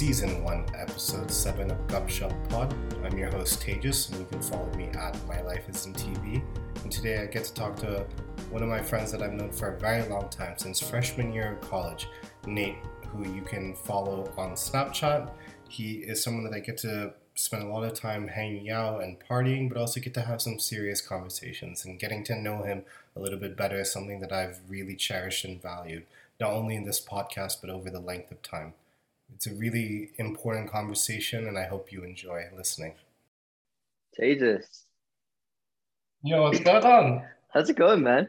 Season 1, Episode 7 of GupShopPod. I'm your host, Tejas, and you can follow me at MyLifeHistomTV. And today I get to talk to one of my friends that I've known for a very long time, since freshman year of college, Nate, who you can follow on Snapchat. He is someone that I get to spend a lot of time hanging out and partying, but also get to have some serious conversations, and getting to know him a little bit better is something that I've really cherished and valued, not only in this podcast, but over the length of time. It's a really important conversation, and I hope you enjoy listening. Jesus. Yo, what's going on? How's it going, man?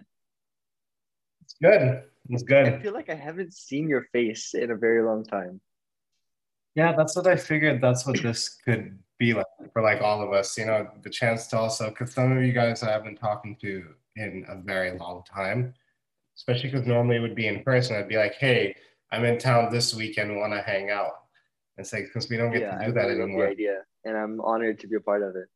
It's good. I feel like I haven't seen your face in a very long time. Yeah, that's what I figured. That's what this could be like for all of us, the chance to also, because some of you guys I haven't talking to in a very long time, especially because normally it would be in person. I'd be like, hey, I'm in town this weekend, want to hang out. It's like, because we don't get to do that anymore. Idea, and I'm honored to be a part of it.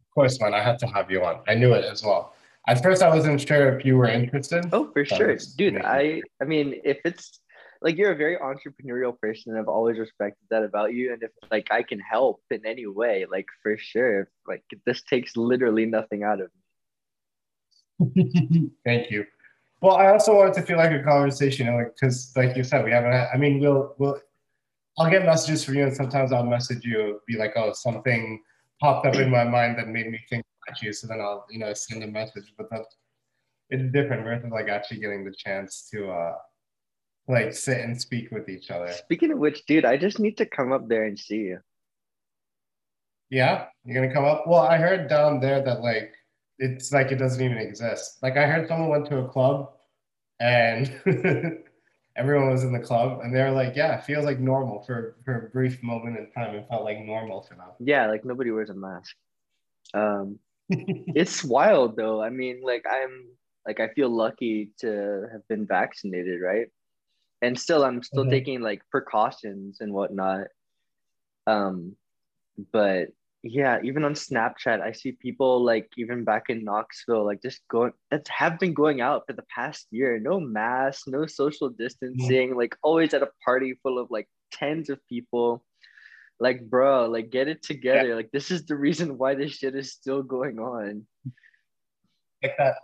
Of course, man, I had to have you on. I knew it as well. At first, I wasn't sure if you were interested. Oh, for sure. Dude, I mean, if it's, you're a very entrepreneurial person, and I've always respected that about you. And if, I can help in any way, for sure. If, this takes literally nothing out of me. Thank you. Well, I also wanted to feel like a conversation, because you said, we haven't had, I'll get messages from you, and sometimes I'll message you, be like, oh, something popped up in my mind that made me think about you, so then I'll, send a message, but it's different versus, actually getting the chance to, sit and speak with each other. Speaking of which, dude, I just need to come up there and see you. Yeah? You're gonna come up? Well, I heard down there that, it's it doesn't even exist. I heard someone went to a club and everyone was in the club and they're it feels normal for a brief moment in time. It felt normal for them. Yeah, nobody wears a mask. It's wild though. I mean, I feel lucky to have been vaccinated, right? And I'm still mm-hmm. taking precautions and whatnot. But yeah, even on Snapchat, I see people even back in Knoxville, just going that have been going out for the past year, no mask, no social distancing, mm-hmm. Always at a party full of tens of people. Bro, get it together. Yeah. This is the reason why this shit is still going on. That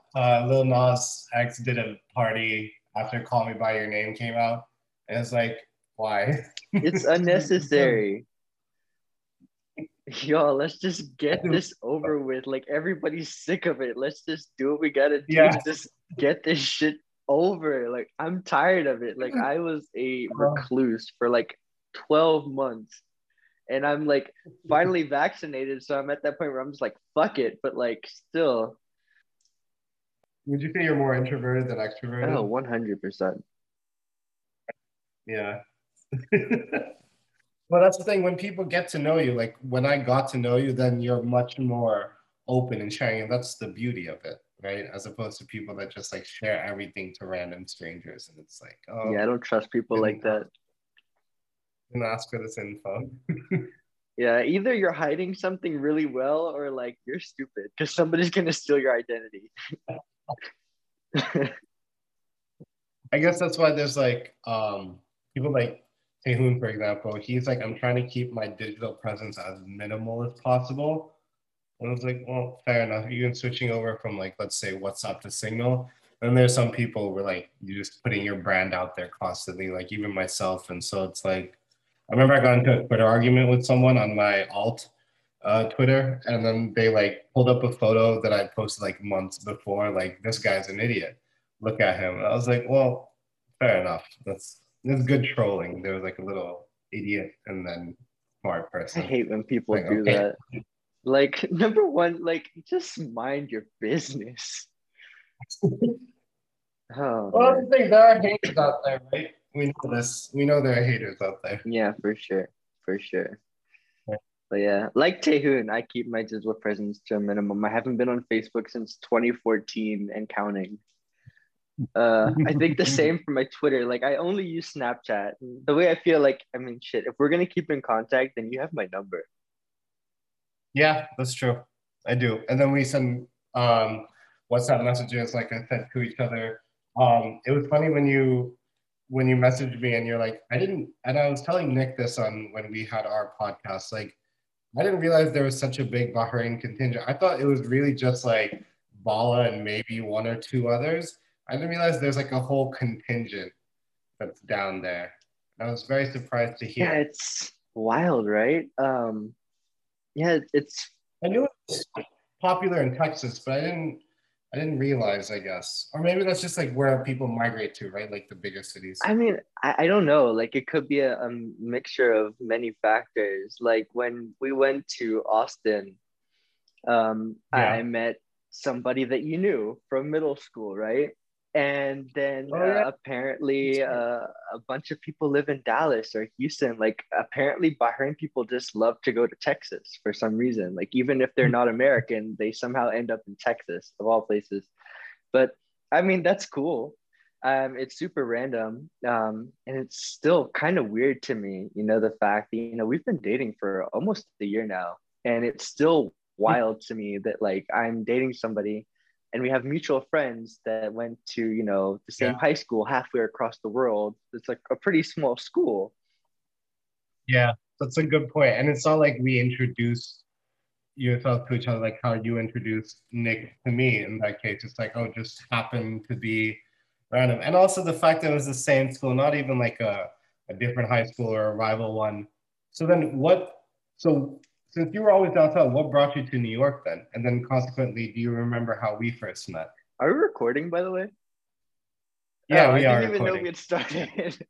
Lil Nas X did a party after "Call Me by Your Name" came out, and it's why? It's unnecessary. Yo, let's just get this over with. Everybody's sick of it. Let's just do what we gotta do. Yeah. Just get this shit over. I'm tired of it. I was a recluse for 12 months, and I'm finally vaccinated. So I'm at that point where I'm just fuck it. But still. Would you say you're more introverted than extroverted? Oh, 100%. Yeah. Well, that's the thing. When people get to know you, when I got to know you, then you're much more open and sharing. And that's the beauty of it, right? As opposed to people that just share everything to random strangers. And it's oh. Yeah, I don't trust people that. And ask for this info. Yeah, either you're hiding something really well or you're stupid because somebody's going to steal your identity. I guess that's why there's people Taehoon, for example, he's I'm trying to keep my digital presence as minimal as possible. And I was well, fair enough. Even switching over from let's say WhatsApp to Signal. And there's some people where you're just putting your brand out there constantly, even myself. And so it's I remember I got into a Twitter argument with someone on my alt Twitter. And then they pulled up a photo that I posted months before. This guy's an idiot. Look at him. And I was fair enough. That's good trolling. There was a little idiot and then smart person. I hate when people do that. Number one, just mind your business. Well, I think there are haters out there, right? We know this. We know there are haters out there. Yeah, for sure. For sure. Yeah. But yeah, Taehoon, I keep my digital presence to a minimum. I haven't been on Facebook since 2014 and counting. I think the same for my Twitter. I only use Snapchat. The way I feel shit, if we're going to keep in contact, then you have my number. Yeah, that's true. I do. And then we send WhatsApp messages, I said, to each other. It was funny when you when you messaged me and you're like, and I was telling Nick this when we had our podcast, like, I didn't realize there was such a big Bahrain contingent. I thought it was really just like Bala and maybe one or two others. I didn't realize there's like a whole contingent that's down there. I was very surprised to hear. Yeah, it's wild, right? Yeah, it's. I knew it was popular in Texas, but I didn't realize, I guess. Or maybe that's just like where people migrate to, right? Like the bigger cities. I mean, I don't know. Like it could be a mixture of many factors. Like when we went to Austin, I met somebody that you knew from middle school, right? And then apparently a bunch of people live in Dallas or Houston. Like apparently Bahrain people just love to go to Texas for some reason. Like even if they're not American, they somehow end up in Texas of all places. But I mean, that's cool. It's super random. And it's still kind of weird to me, you know, the fact that, you know, we've been dating for almost a year now. And it's still wild to me that like I'm dating somebody and we have mutual friends that went to, you know, the same high school halfway across the world. It's like a pretty small school. Yeah, that's a good point. And it's not like we introduced yourself to each other, like how you introduced Nick to me in that case. It's like, oh, just happened to be random. And also the fact that it was the same school, not even like a different high school or a rival one. So then since you were always downtown, what brought you to New York then? And then consequently, do you remember how we first met? Are we recording, by the way? Yeah, we are recording. I didn't even know we had started.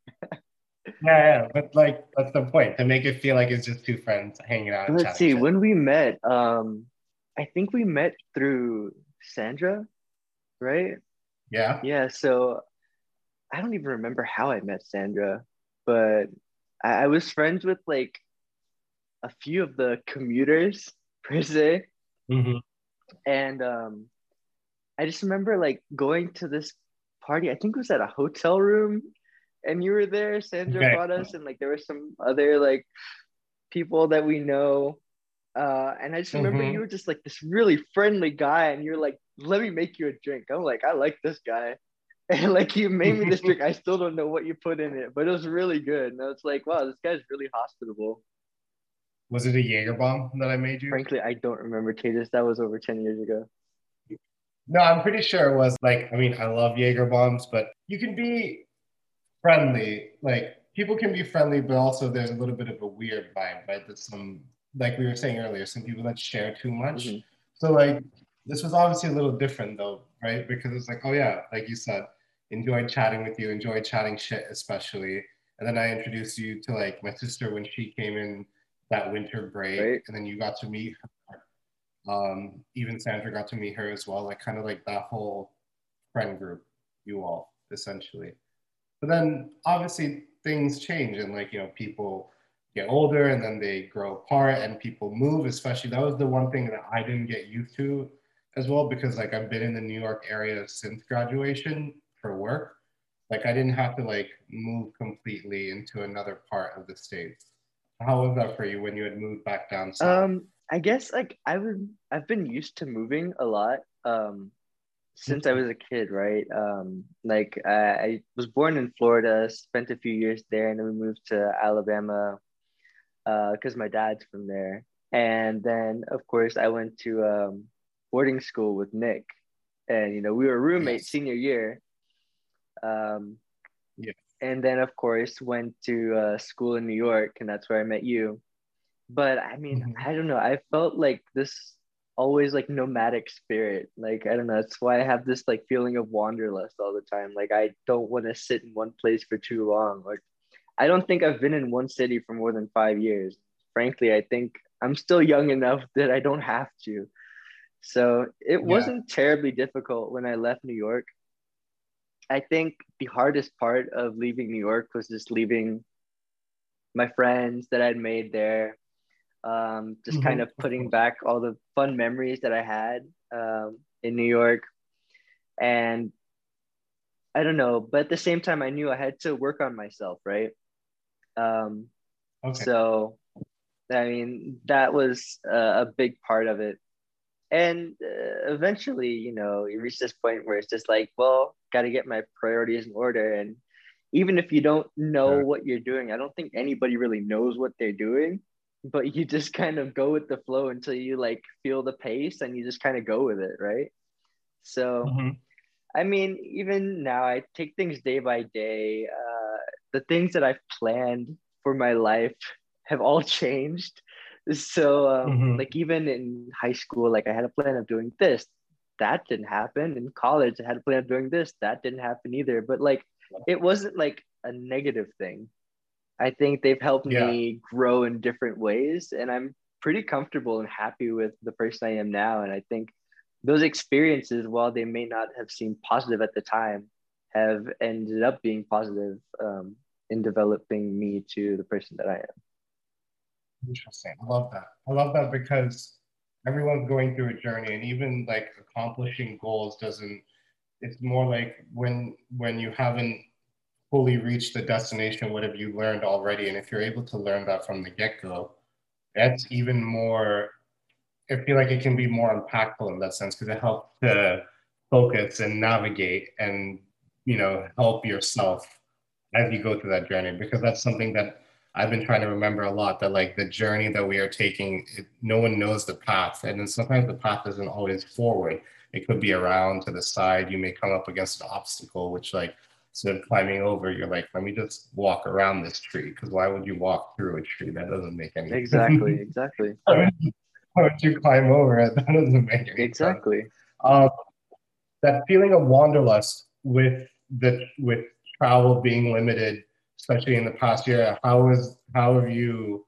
yeah, but like, that's the point, to make it feel like it's just two friends hanging out. Let's see, when we met, I think we met through Sandra, right? Yeah. Yeah, so I don't even remember how I met Sandra, but I was friends with like, a few of the commuters per se. Mm-hmm. And I just remember like going to this party, I think it was at a hotel room and you were there, Sandra brought us, and like there were some other like people that we know. And I just remember you were just like this really friendly guy and you're like, let me make you a drink. I'm like, I like this guy. And like you made me this drink. I still don't know what you put in it, but it was really good. And I was like, wow, this guy's really hospitable. Was it a Jaeger bomb that I made you? Frankly, I don't remember, Tejas. That was over 10 years ago. No, I'm pretty sure it was like, I mean, I love Jaeger bombs, but you can be friendly. Like, people can be friendly, but also there's a little bit of a weird vibe, right? That's some, like we were saying earlier, some people that share too much. Mm-hmm. So, like, this was obviously a little different, though, right? Because it's like, oh, yeah, like you said, enjoy chatting with you, enjoy chatting shit, especially. And then I introduced you to, like, my sister when she came in that winter break, right? And then you got to meet her. Even Sandra got to meet her as well, like kind of like that whole friend group, you all, essentially. But then obviously things change and like, you know, people get older and then they grow apart and people move, especially. That was the one thing that I didn't get used to as well, because like I've been in the New York area since graduation for work. Like I didn't have to like move completely into another part of the States. How was that for you when you had moved back down south? I guess like I've been used to moving a lot since I was a kid, right? Like I was born in Florida, spent a few years there, and then we moved to Alabama because my dad's from there. And then of course I went to boarding school with Nick, and you know we were roommates senior year. And then, of course, went to school in New York, and that's where I met you. But I mean, I don't know. I felt like this always like nomadic spirit. Like, I don't know. That's why I have this like feeling of wanderlust all the time. Like, I don't want to sit in one place for too long. Like, I don't think I've been in one city for more than 5 years. Frankly, I think I'm still young enough that I don't have to. So it wasn't terribly difficult when I left New York. I think the hardest part of leaving New York was just leaving my friends that I'd made there, just kind of putting back all the fun memories that I had in New York. And I don't know, but at the same time, I knew I had to work on myself, right? So, I mean, that was a big part of it. And eventually, you know, you reach this point where it's just like, well, got to get my priorities in order. And even if you don't know what you're doing. I don't think anybody really knows what they're doing, but you just kind of go with the flow until you like feel the pace and you just kind of go with it, right? So, I mean, even now I take things day by day. The things that I've planned for my life have all changed. So like even in high school, like I had a plan of doing this, that didn't happen. In college, I had a plan of doing this, that didn't happen either. But like, it wasn't like a negative thing. I think they've helped me grow in different ways, and I'm pretty comfortable and happy with the person I am now. And I think those experiences, while they may not have seemed positive at the time, have ended up being positive in developing me to the person that I am. Interesting. I love that. I love that because everyone's going through a journey, and even like accomplishing goals doesn't, it's more like when you haven't fully reached the destination, what have you learned already? And if you're able to learn that from the get-go, that's even more, I feel like it can be more impactful in that sense, because it helps to focus and navigate and, you know, help yourself as you go through that journey, because that's something that I've been trying to remember a lot, that like the journey that we are taking, no one knows the path. And then sometimes the path isn't always forward. It could be around, to the side. You may come up against an obstacle, which like, instead of climbing over, you're like, let me just walk around this tree, because why would you walk through a tree? That doesn't make any sense. Exactly, exactly. Why would you climb over it? That doesn't make any exactly. sense. Exactly. That feeling of wanderlust with travel being limited, especially in the past year, how have you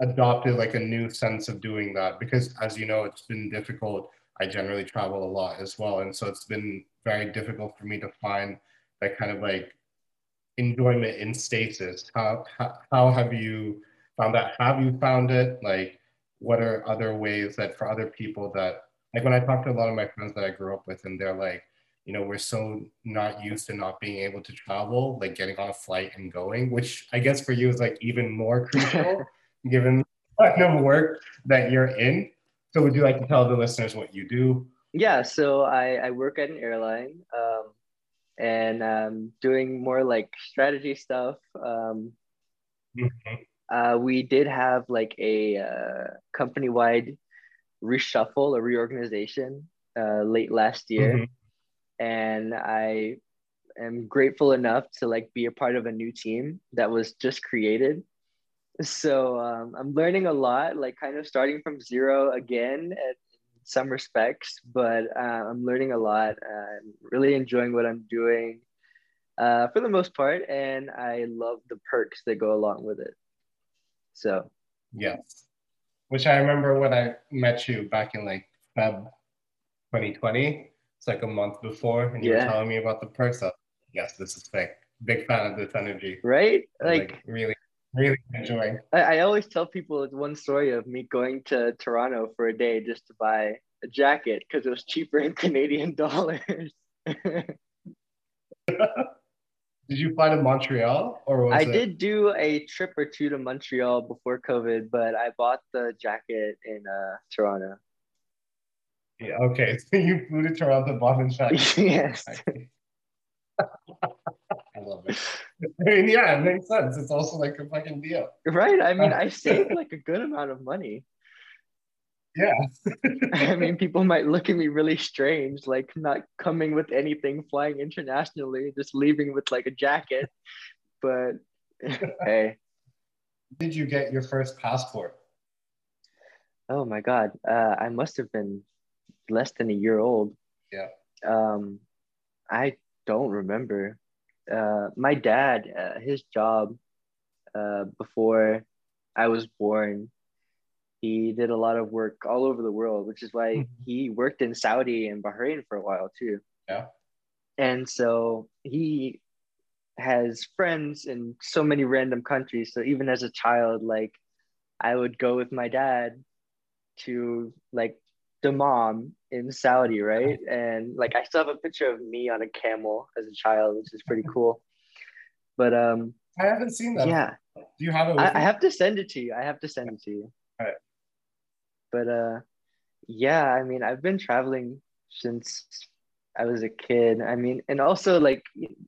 adopted like a new sense of doing that? Because as you know, it's been difficult. I generally travel a lot as well. And so it's been very difficult for me to find that kind of like enjoyment in stasis. How have you found that? Have you found it? Like, what are other ways that for other people that, like when I talk to a lot of my friends that I grew up with, and they're like, you know, we're so not used to not being able to travel, like getting on a flight and going, which I guess for you is like even more crucial given the kind of work that you're in. So would you like to tell the listeners what you do? Yeah, so I work at an airline and I'm doing more like strategy stuff. We did have like a company-wide reshuffle, a reorganization late last year. And I am grateful enough to like be a part of a new team that was just created. So I'm learning a lot, like kind of starting from zero again at some respects, but I'm learning a lot. I'm really enjoying what I'm doing for the most part, and I love the perks that go along with it. So, yes, which I remember when I met you back in like Feb 2020, it's like a month before, and you were telling me about the perks. I was like, yes, this is like big fan of this energy, right? Like really enjoying. I always tell people one story of me going to Toronto for a day just to buy a jacket because it was cheaper in Canadian dollars. Did you fly to Montreal? Did do a trip or two to Montreal before COVID, but I bought the jacket in Toronto. Yeah, okay. So you flew to Toronto, bought a jacket. Yes. I love it. I mean, yeah, it makes sense. It's also like a fucking deal. Right. I mean, I saved like a good amount of money. Yeah. I mean, people might look at me really strange, like not coming with anything, flying internationally, just leaving with like a jacket. But hey. Did you get your first passport? Oh my God. I must have been less than a year old. Yeah. I don't remember. My dad, his job before I was born, he did a lot of work all over the world, which is why he worked in Saudi and Bahrain for a while too. Yeah. And so he has friends in so many random countries. So even as a child, like I would go with my dad to like Dammam in Saudi, right? And like I still have a picture of me on a camel as a child, which is pretty cool. But I haven't seen that. Yeah. Do you have it? I have to send it to you. I have to send it to you. All right. But yeah, I mean, I've been traveling since I was a kid. I mean, and also like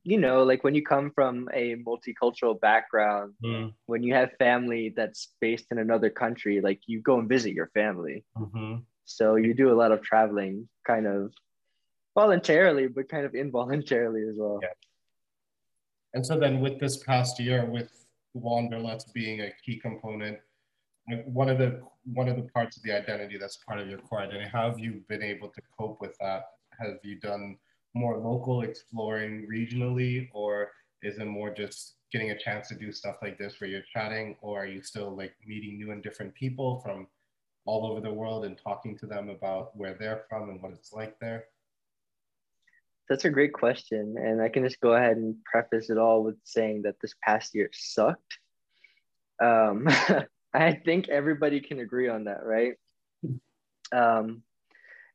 you know, like when you come from a multicultural background, when you have family that's based in another country, like you go and visit your family. So you do a lot of traveling, kind of voluntarily, but kind of involuntarily as well. Yeah. And so then with this past year, with Wanderlust being a key component, one of the parts of the identity that's part of your core identity, how have you been able to cope with that? Have you done more local exploring regionally, or is it more just getting a chance to do stuff like this where you're chatting, or are you still like meeting new and different people from all over the world and talking to them about where they're from and what it's like there? That's a great question. And I can just go ahead and preface it all with saying that this past year sucked. I think everybody can agree on that, right?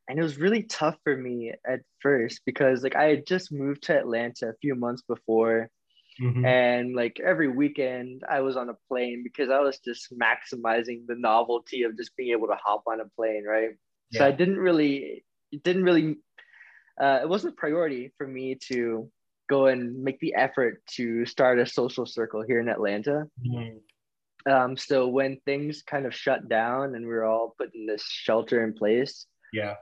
And it was really tough for me at first because like I had just moved to Atlanta a few months before. And like every weekend I was on a plane because I was just maximizing the novelty of just being able to hop on a plane, right? Yeah. So I it wasn't a priority for me to go and make the effort to start a social circle here in Atlanta. So when things kind of shut down and we were all put in this shelter in place, it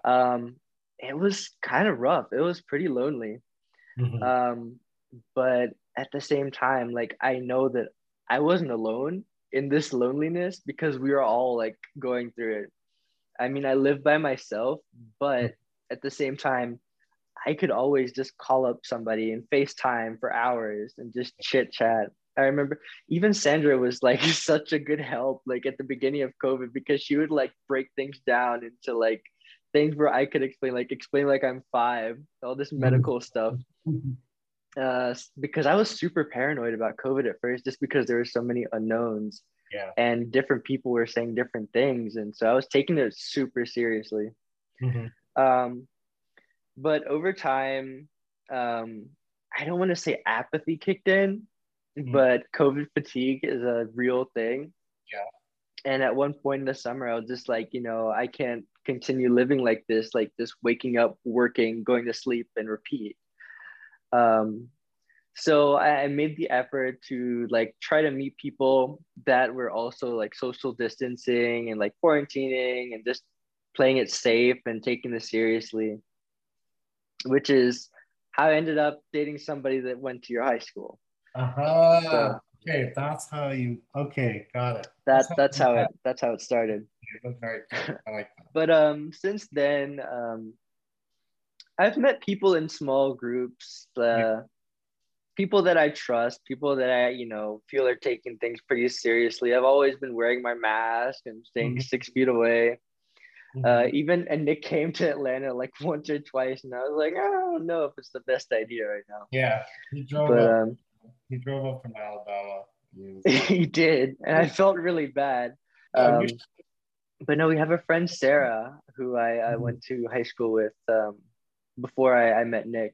was kind of rough. It was pretty lonely. But at the same time, like I know that I wasn't alone in this loneliness because we were all like going through it. I mean, I live by myself, but at the same time, I could always just call up somebody and FaceTime for hours and just chit chat. I remember even Sandra was like such a good help, like at the beginning of COVID, because she would like break things down into like things where I could explain like I'm five, all this medical stuff. Because I was super paranoid about COVID at first, just because there were so many unknowns and different people were saying different things. And so I was taking it super seriously. But over time, I don't want to say apathy kicked in, but COVID fatigue is a real thing. And at one point in the summer, I was just like, you know, I can't continue living like this waking up, working, going to sleep and repeat. So I made the effort to like try to meet people that were also like social distancing and like quarantining and just playing it safe and taking this seriously, which is how I ended up dating somebody that went to your high school. So, okay, that's how you. Okay, got it. That's how it started. That's very good. I like that. But since then, I've met people in small groups, people that I trust, people that I, you know, feel are taking things pretty seriously. I've always been wearing my mask and staying 6 feet away. And Nick came to Atlanta like once or twice, and I was like, I don't know if it's the best idea right now. Yeah, he drove up from Alabama. He did, and I felt really bad. But no, we have a friend, Sarah, who I went to high school with before I met Nick.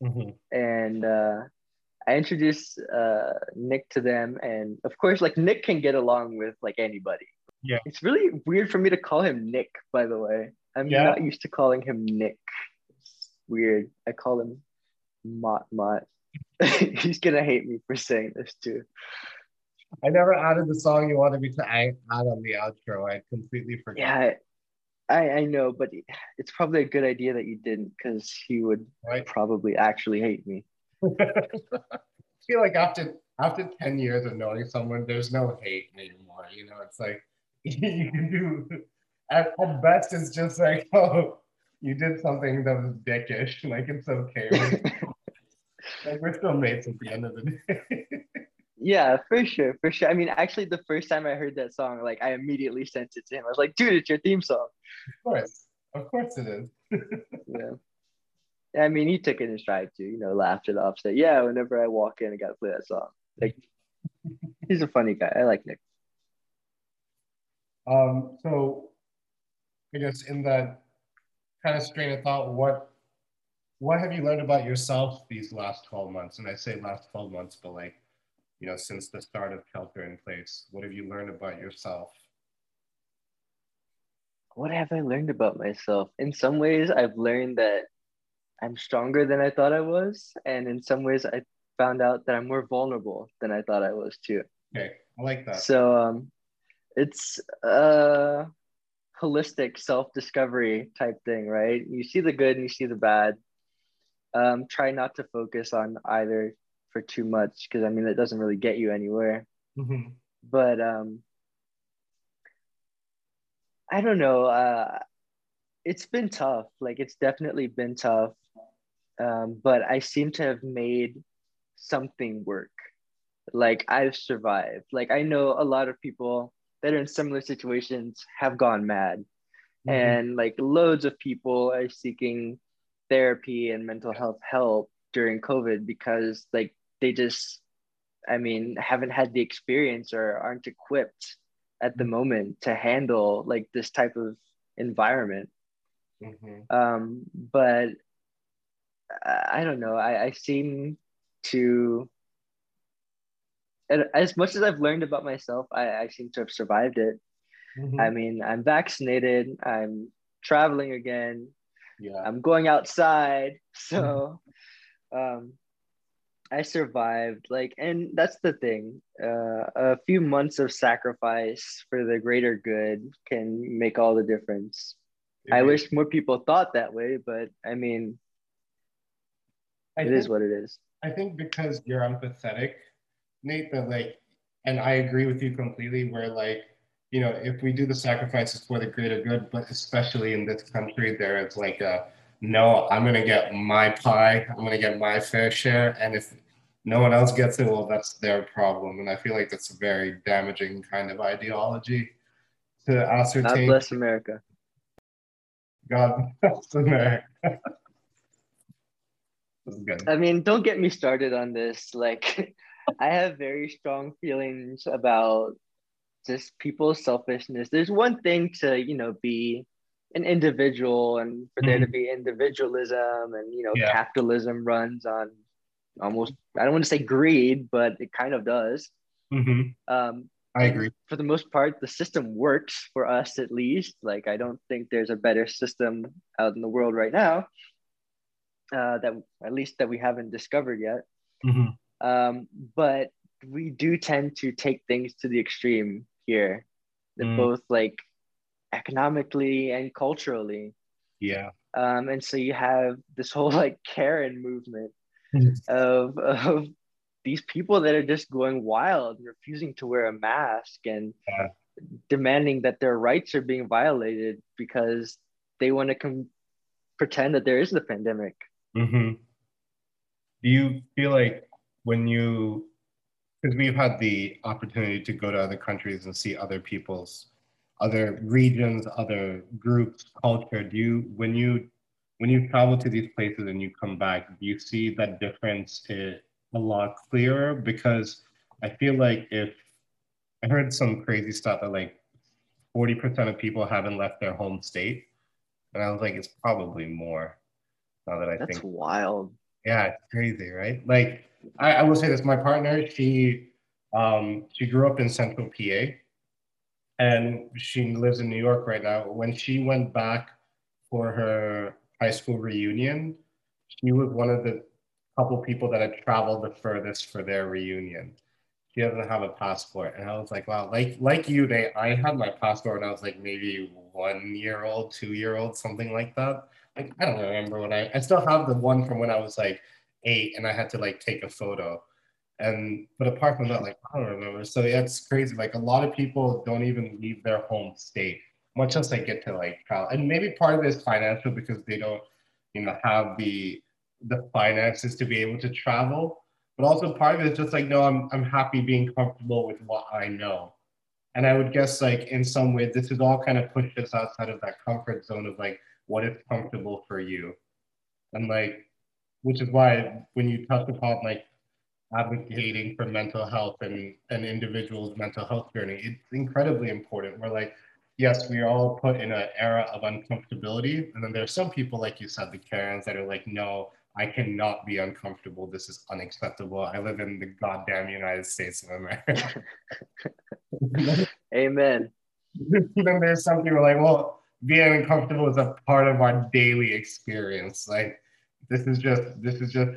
And I introduced Nick to them. And of course, like Nick can get along with like anybody. Yeah. It's really weird for me to call him Nick, by the way. I'm not used to calling him Nick. It's weird. I call him Mott. He's going to hate me for saying this too. I never added the song you wanted me to add on the outro. I completely forgot. Yeah, I know, but it's probably a good idea that you didn't, because he would probably actually hate me. I feel like after 10 years of knowing someone, there's no hate anymore. You know, it's like, you can do, at best, it's just like, oh, you did something that was dickish. Like, it's okay. Like, we're still mates at the end of the day. Yeah, for sure. I mean, actually, the first time I heard that song, like, I immediately sent it to him. I was like, dude, it's your theme song. Of course it is. Yeah. I mean, he took it in stride too, you know, laughed it off, said, yeah, whenever I walk in, I got to play that song. Like, he's a funny guy. I like Nick. So, I guess in that kind of strain of thought, what have you learned about yourself these last 12 months? And I say last 12 months, but like, you know, since the start of shelter in place, what have you learned about yourself? What have I learned about myself? In some ways, I've learned that I'm stronger than I thought I was. And in some ways, I found out that I'm more vulnerable than I thought I was too. Okay, I like that. So it's a holistic self-discovery type thing, right? You see the good and you see the bad. Try not to focus on either for too much, because I mean, it doesn't really get you anywhere. Mm-hmm. But I don't know. It's been tough. Like, it's definitely been tough. But I seem to have made something work. Like, I've survived. Like, I know a lot of people that are in similar situations have gone mad. Mm-hmm. And like loads of people are seeking therapy and mental health help during COVID because like they just, I mean, haven't had the experience or aren't equipped at the moment to handle like this type of environment. Mm-hmm. But I don't know. I seem to, as much as I've learned about myself, I seem to have survived it. Mm-hmm. I mean, I'm vaccinated. I'm traveling again. Yeah. I'm going outside. So I survived, like, and that's the thing. A few months of sacrifice for the greater good can make all the difference. Yeah. I wish more people thought that way, but I mean, it is what it is. I think because you're empathetic, Nate, but like, and I agree with you completely, where like, you know, if we do the sacrifices for the greater good, but especially in this country, there is like a, no, I'm going to get my pie, I'm going to get my fair share, and if no one else gets it, well, that's their problem. And I feel like that's a very damaging kind of ideology to ascertain. God bless America. God bless America. This is good. I mean, don't get me started on this. Like, I have very strong feelings about just people's selfishness. There's one thing to, you know, be an individual and for there to be individualism and, you know, capitalism runs on almost, I don't want to say greed, but it kind of does. Mm-hmm. I agree. For the most part, the system works for us, at least. Like, I don't think there's a better system out in the world right now, that at least that we haven't discovered yet. Mm-hmm. But we do tend to take things to the extreme here, both like economically and culturally. Yeah. And so you have this whole like Karen movement of these people that are just going wild, refusing to wear a mask and demanding that their rights are being violated because they want to pretend that there is the pandemic. Mm-hmm. Do you feel like when you, because we've had the opportunity to go to other countries and see other people's, other regions, other groups, culture, do you, when you travel to these places and you come back, do you see that difference a lot clearer? Because I feel like if, I heard some crazy stuff that like 40% of people haven't left their home state. And I was like, it's probably more now that I think. That's wild. Yeah, it's crazy, right? Like, I will say this, my partner, she grew up in central PA. And she lives in New York right now. When she went back for her high school reunion, she was one of the couple people that had traveled the furthest for their reunion. She doesn't have a passport. And I was like, wow, like you, Nate, I had my passport when I was like maybe 1 year old, 2 year old, something like that. Like, I don't remember when I still have the one from when I was like 8 and I had to like take a photo. But apart from that, like, I don't remember. So yeah, it's crazy. Like, a lot of people don't even leave their home state, much as they get to like travel. And maybe part of it is financial because they don't, you know, have the finances to be able to travel. But also part of it is just like, no, I'm happy being comfortable with what I know. And I would guess like in some way, this is all kind of pushed us outside of that comfort zone of like, what is comfortable for you? And like, which is why when you touch upon like, advocating for mental health and an individual's mental health journey, it's incredibly important. We're like, yes, we are all put in an era of uncomfortability. And then there are some people, like you said, the Karens that are like, no, I cannot be uncomfortable. This is unacceptable. I live in the goddamn United States of America. Amen. Then there's some people like, well, being uncomfortable is a part of our daily experience. Like, This is just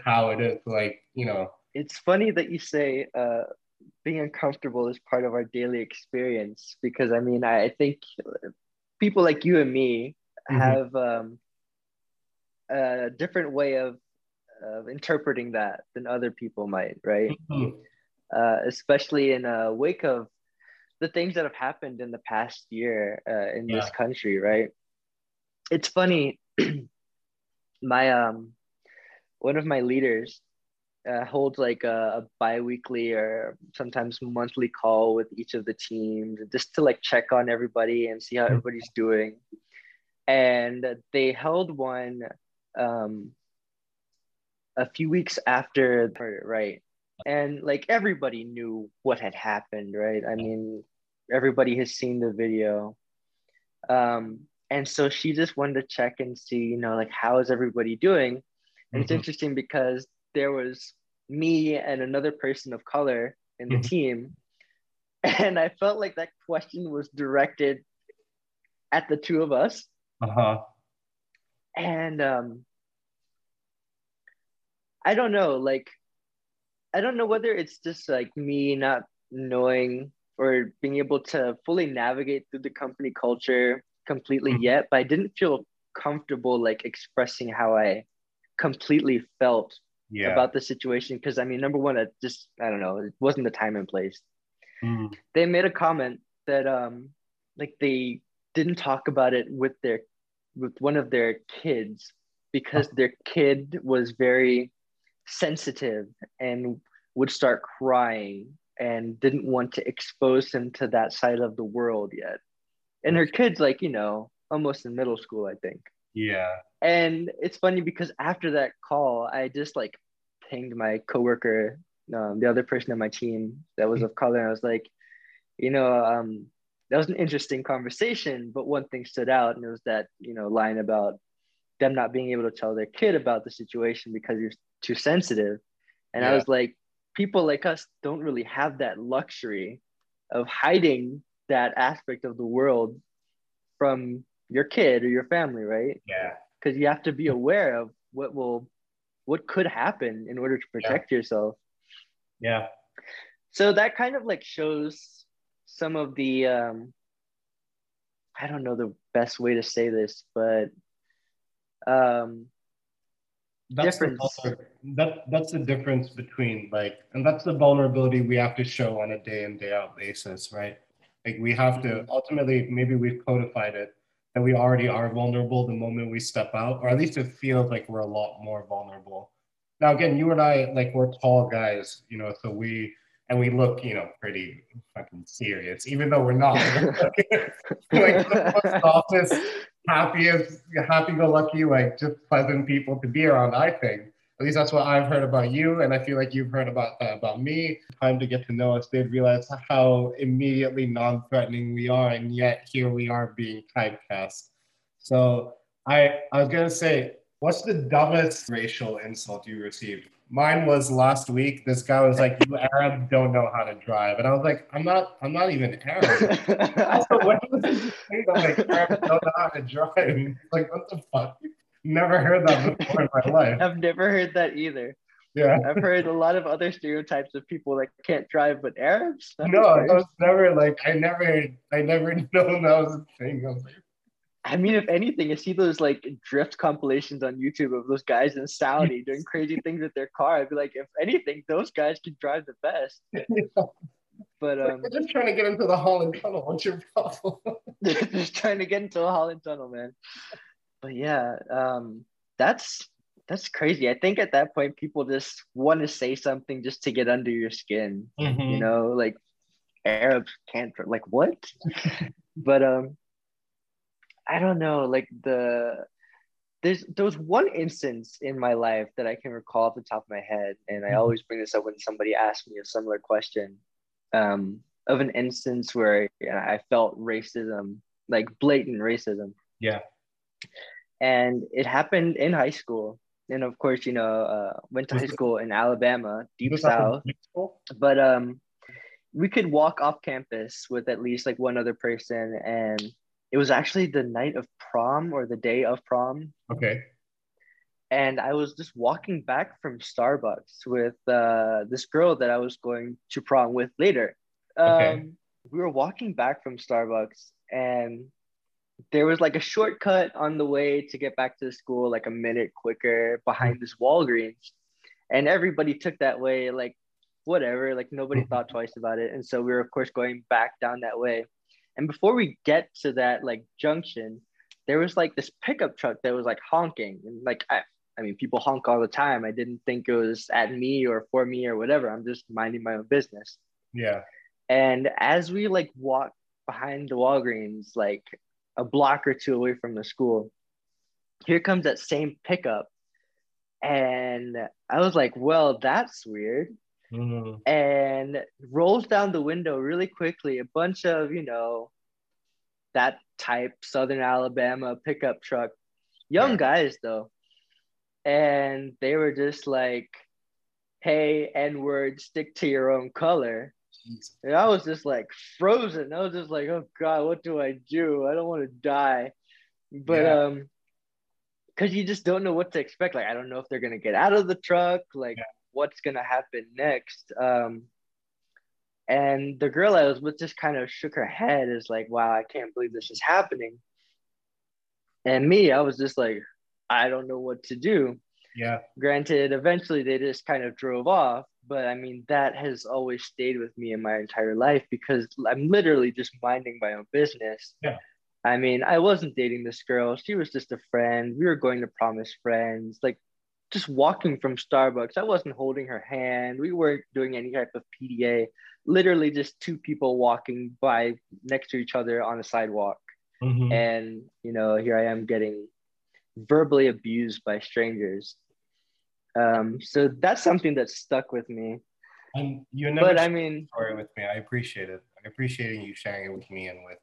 how it is. Like, you know, it's funny that you say being uncomfortable is part of our daily experience, because I mean, I think people like you and me have a different way of interpreting that than other people might, right? Especially in a wake of the things that have happened in the past year in this country, right? It's funny. My one of my leaders holds like a bi-weekly or sometimes monthly call with each of the teams just to like check on everybody and see how everybody's doing. And they held one a few weeks after, right? And like everybody knew what had happened, right? I mean, everybody has seen the video. And so she just wanted to check and see, you know, like, how is everybody doing? And it's interesting because there was me and another person of color in the team. And I felt like that question was directed at the two of us. And I don't know, like, I don't know whether it's just like me not knowing or being able to fully navigate through the company culture completely yet, but I didn't feel comfortable like expressing how I completely felt about the situation, because I mean, number one, it just, I don't know, it wasn't the time and place. They made a comment that like they didn't talk about it with their with one of their kids because their kid was very sensitive and would start crying and didn't want to expose him to that side of the world yet. And her kid's like, you know, almost in middle school, I think. Yeah. And it's funny because after that call, I just like pinged my coworker, the other person on my team that was of color. And I was like, you know, that was an interesting conversation, but one thing stood out, and it was that, you know, line about them not being able to tell their kid about the situation because you're too sensitive. And I was like, people like us don't really have that luxury of hiding that aspect of the world from your kid or your family, right? Yeah. Because you have to be aware of what could happen in order to protect yourself. Yeah. So that kind of like shows some of the, I don't know the best way to say this, but that's the difference between like, and that's the vulnerability we have to show on a day in, day out basis, right? Like we have to, ultimately, maybe we've codified it that we already are vulnerable the moment we step out, or at least it feels like we're a lot more vulnerable. Now, again, you and I, like, we're tall guys, you know, so we look, you know, pretty fucking serious, even though we're not. Like the most softest, happiest, happy-go-lucky, like just pleasant people to be around, I think. At least that's what I've heard about you, and I feel like you've heard about me. Time to get to know us, they'd realize how immediately non-threatening we are, and yet here we are being typecast. So I was gonna say, what's the dumbest racial insult you received? Mine was last week. This guy was like, "You Arabs don't know how to drive," and I was like, "I'm not even Arab." Also, what was this thing about like Arabs don't know how to drive? Like, what the fuck? Never heard that before in my life. I've never heard that either. Yeah. I've heard a lot of other stereotypes of people that can't drive, but Arabs? I never known that was a thing. I was like, I mean, if anything, you see those like drift compilations on YouTube of those guys in Saudi doing crazy things with their car. I'd be like, if anything, those guys can drive the best. Yeah. But they're just trying to get into the Holland Tunnel. What's your problem? They're just trying to get into the Holland Tunnel, man. But yeah, that's crazy. I think at that point, people just want to say something just to get under your skin. You know, like Arabs can't, like what? But I don't know. Like there was one instance in my life that I can recall off the top of my head, and I always bring this up when somebody asks me a similar question, of an instance where I felt racism, like blatant racism. Yeah. And it happened in high school, and of course, you know, went to high school in Alabama, deep south. But we could walk off campus with at least like one other person, and it was actually the night of prom or the day of prom. Okay. And I was just walking back from Starbucks with this girl that I was going to prom with later. Okay. We were walking back from Starbucks, and there was like a shortcut on the way to get back to the school, like a minute quicker behind this Walgreens. And everybody took that way, like whatever, like nobody thought twice about it. And so we were, of course, going back down that way. And before we get to that like junction, there was like this pickup truck that was like honking. And like, I mean, people honk all the time. I didn't think it was at me or for me or whatever. I'm just minding my own business. Yeah. And as we like walked behind the Walgreens, like a block or two away from the school, here comes that same pickup. And I was like, well, that's weird. Mm-hmm. And rolls down the window really quickly. A bunch of, you know, that type Southern Alabama pickup truck, young guys though. And they were just like, hey, N-word, stick to your own color. And I was just like frozen. I was just like, oh God, what do? I don't want to die. But because you just don't know what to expect. Like, I don't know if they're gonna get out of the truck, like what's gonna happen next. And the girl I was with just kind of shook her head, is like, wow, I can't believe this is happening. And me, I was just like, I don't know what to do. Yeah. Granted, eventually they just kind of drove off. But I mean, that has always stayed with me in my entire life because I'm literally just minding my own business. Yeah. I mean, I wasn't dating this girl. She was just a friend. We were going to prom as friends, like just walking from Starbucks. I wasn't holding her hand. We weren't doing any type of PDA, literally just two people walking by next to each other on the sidewalk. Mm-hmm. And, you know, here I am getting verbally abused by strangers. So that's something that stuck with me. And you never shared the story with me. I appreciate it. I appreciate you sharing it with me and with,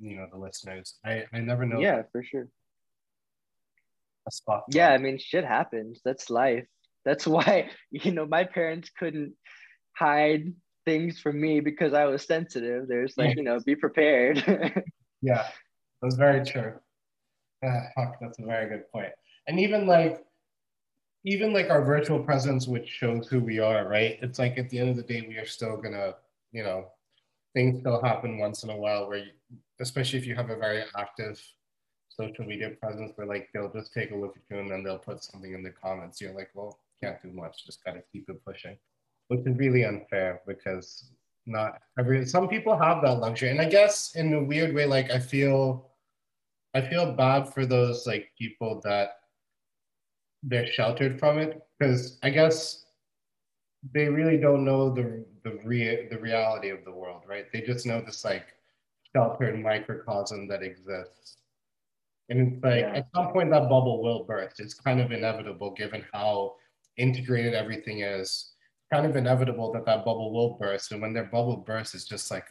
you know, the listeners. I never know. Yeah, for sure. A spot. Yeah, I mean, shit happens. That's life. That's why, you know, my parents couldn't hide things from me because I was sensitive. There's like, you know, be prepared. Yeah, that's very true. Fuck, that's a very good point. And even like our virtual presence, which shows who we are, right? It's like at the end of the day, we are still gonna, you know, things still happen once in a while where, especially if you have a very active social media presence, where like they'll just take a look at you and then they'll put something in the comments. You're like, well, can't do much, just gotta keep it pushing, which is really unfair because some people have that luxury. And I guess in a weird way, like I feel bad for those like people that they're sheltered from it, because I guess they really don't know the reality of the world, right? They just know this like sheltered microcosm that exists. And it's like at some point that bubble will burst. It's kind of inevitable given how integrated everything is. Kind of inevitable that bubble will burst. And when their bubble bursts, it's just like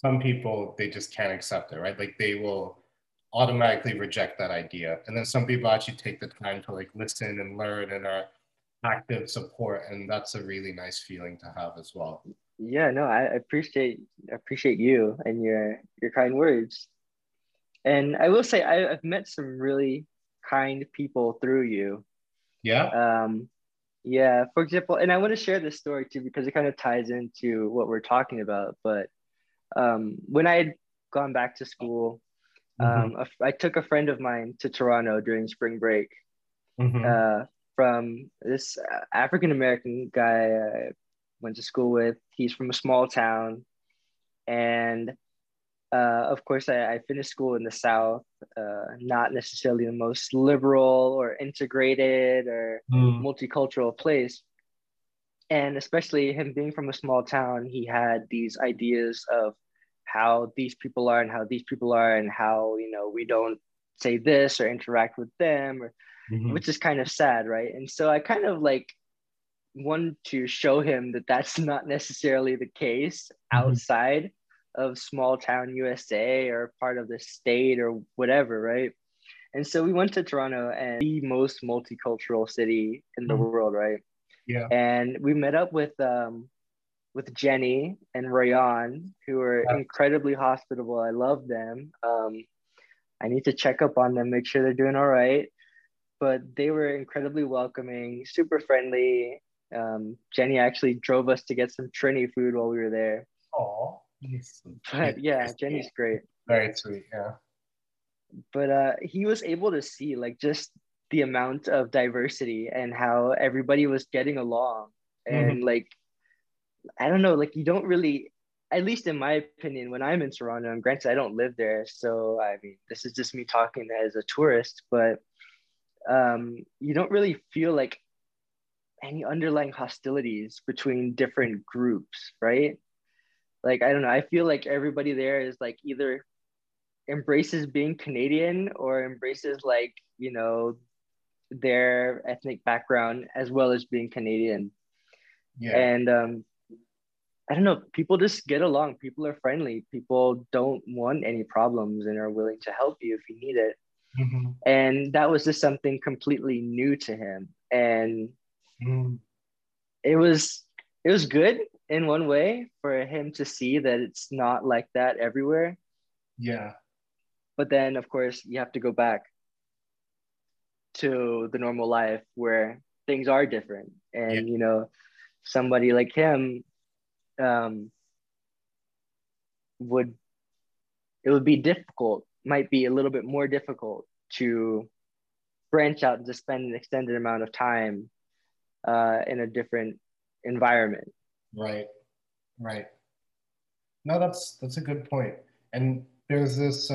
some people, they just can't accept it, right? Like they will automatically reject that idea. And then some people actually take the time to like listen and learn and are active support. And that's a really nice feeling to have as well. Yeah, no, I appreciate you and your kind words. And I will say I've met some really kind people through you. Yeah. Yeah, for example, and I want to share this story too, because it kind of ties into what we're talking about. But when I had gone back to school, I took a friend of mine to Toronto during spring break from this African-American guy I went to school with. He's from a small town. And of course, I finished school in the South, not necessarily the most liberal or integrated or multicultural place. And especially him being from a small town, he had these ideas of how these people are and how these people are and how, you know, we don't say this or interact with them, or, which is kind of sad, right? And so I kind of like wanted to show him that that's not necessarily the case outside of small town USA or part of the state or whatever, right? And so we went to Toronto, and the most multicultural city in the world, right? Yeah. And we met up with Jenny and Rayan, who are incredibly hospitable. I love them. I need to check up on them, make sure they're doing all right. but they were incredibly welcoming, super friendly. Jenny actually drove us to get some Trini food while we were there. Oh, but yeah, Jenny's great. Very sweet, yeah. But he was able to see like just the amount of diversity and how everybody was getting along. And like, I don't know, like you don't really, at least in my opinion, when I'm in Toronto, and granted I don't live there, so I mean, this is just me talking as a tourist, but you don't really feel like any underlying hostilities between different groups, right? Like, I don't know, I feel like everybody there is like either embraces being Canadian or embraces like, you know, their ethnic background as well as being Canadian. Yeah. And I don't know, people just get along. People are friendly. People don't want any problems and are willing to help you if you need it. Mm-hmm. And that was just something completely new to him. And it was good in one way for him to see that it's not like that everywhere. Yeah. But then, of course, you have to go back to the normal life where things are different. And, you know, somebody like him would be difficult, might be a little bit more difficult to branch out and to spend an extended amount of time in a different environment. Right. No, that's a good point. And there's this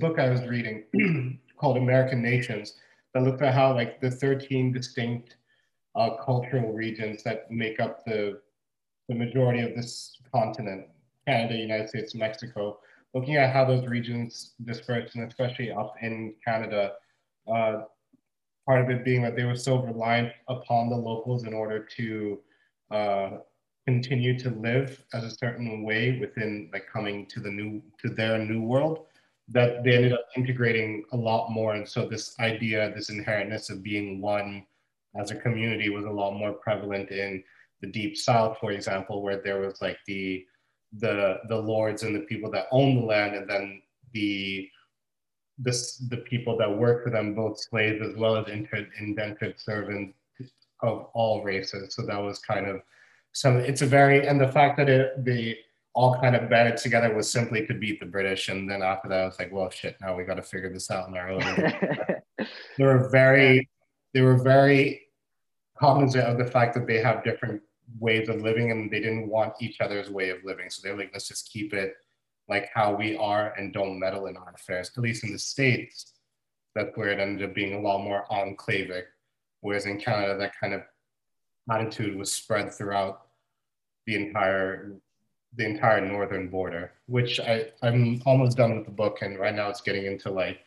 book I was reading called American Nations that looked at how like the 13 distinct cultural regions that make up the majority of this continent, Canada, United States, Mexico, looking at how those regions dispersed, and especially up in Canada, part of it being that they were so reliant upon the locals in order to continue to live as a certain way within like coming to their new world, that they ended up integrating a lot more. And so this idea, this inherentness of being one as a community was a lot more prevalent in the Deep South, for example, where there was like the lords and the people that owned the land, and then the people that worked for them, both slaves as well as indentured servants of all races. So that was kind of and the fact that they all kind of banded together was simply to beat the British. And then after that, I was like, well, shit, now we got to figure this out on our own. They were very cognizant of the fact that they have different ways of living, and they didn't want each other's way of living. So they were like, let's just keep it like how we are and don't meddle in our affairs. At least in the States, that's where it ended up being a lot more enclavic. Whereas in Canada, that kind of attitude was spread throughout the entire northern border, which I'm almost done with the book. And right now it's getting into like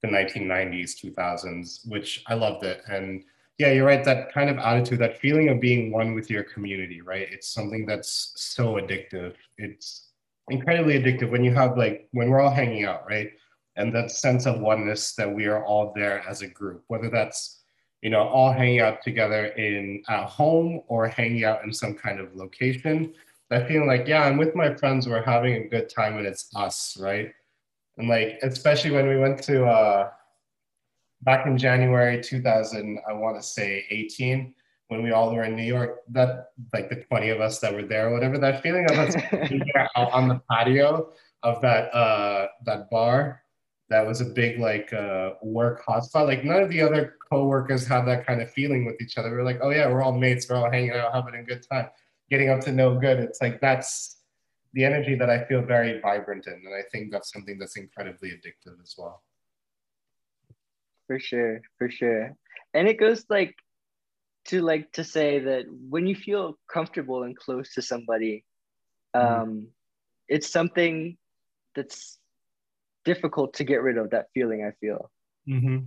the 1990s, 2000s, which I loved it. And yeah, you're right. That kind of attitude, that feeling of being one with your community, right? It's something that's so addictive. It's incredibly addictive when you have like, when we're all hanging out, right? And that sense of oneness that we are all there as a group, whether that's, you know, all hanging out together at home or hanging out in some kind of location. That feeling like, yeah, I'm with my friends, we're having a good time, and it's us, right? And like, especially when we went to, back in January 2018, when we all were in New York, that like the 20 of us that were there or whatever, that feeling of us out on the patio of that bar, that was a big like work hotspot. Like none of the other coworkers had that kind of feeling with each other. We're like, oh yeah, we're all mates, we're all hanging out, having a good time, getting up to no good. It's like, that's the energy that I feel very vibrant in. And I think that's something that's incredibly addictive as well. For sure. And it goes like to say that when you feel comfortable and close to somebody, it's something that's difficult to get rid of, that feeling, I feel. Mm-hmm.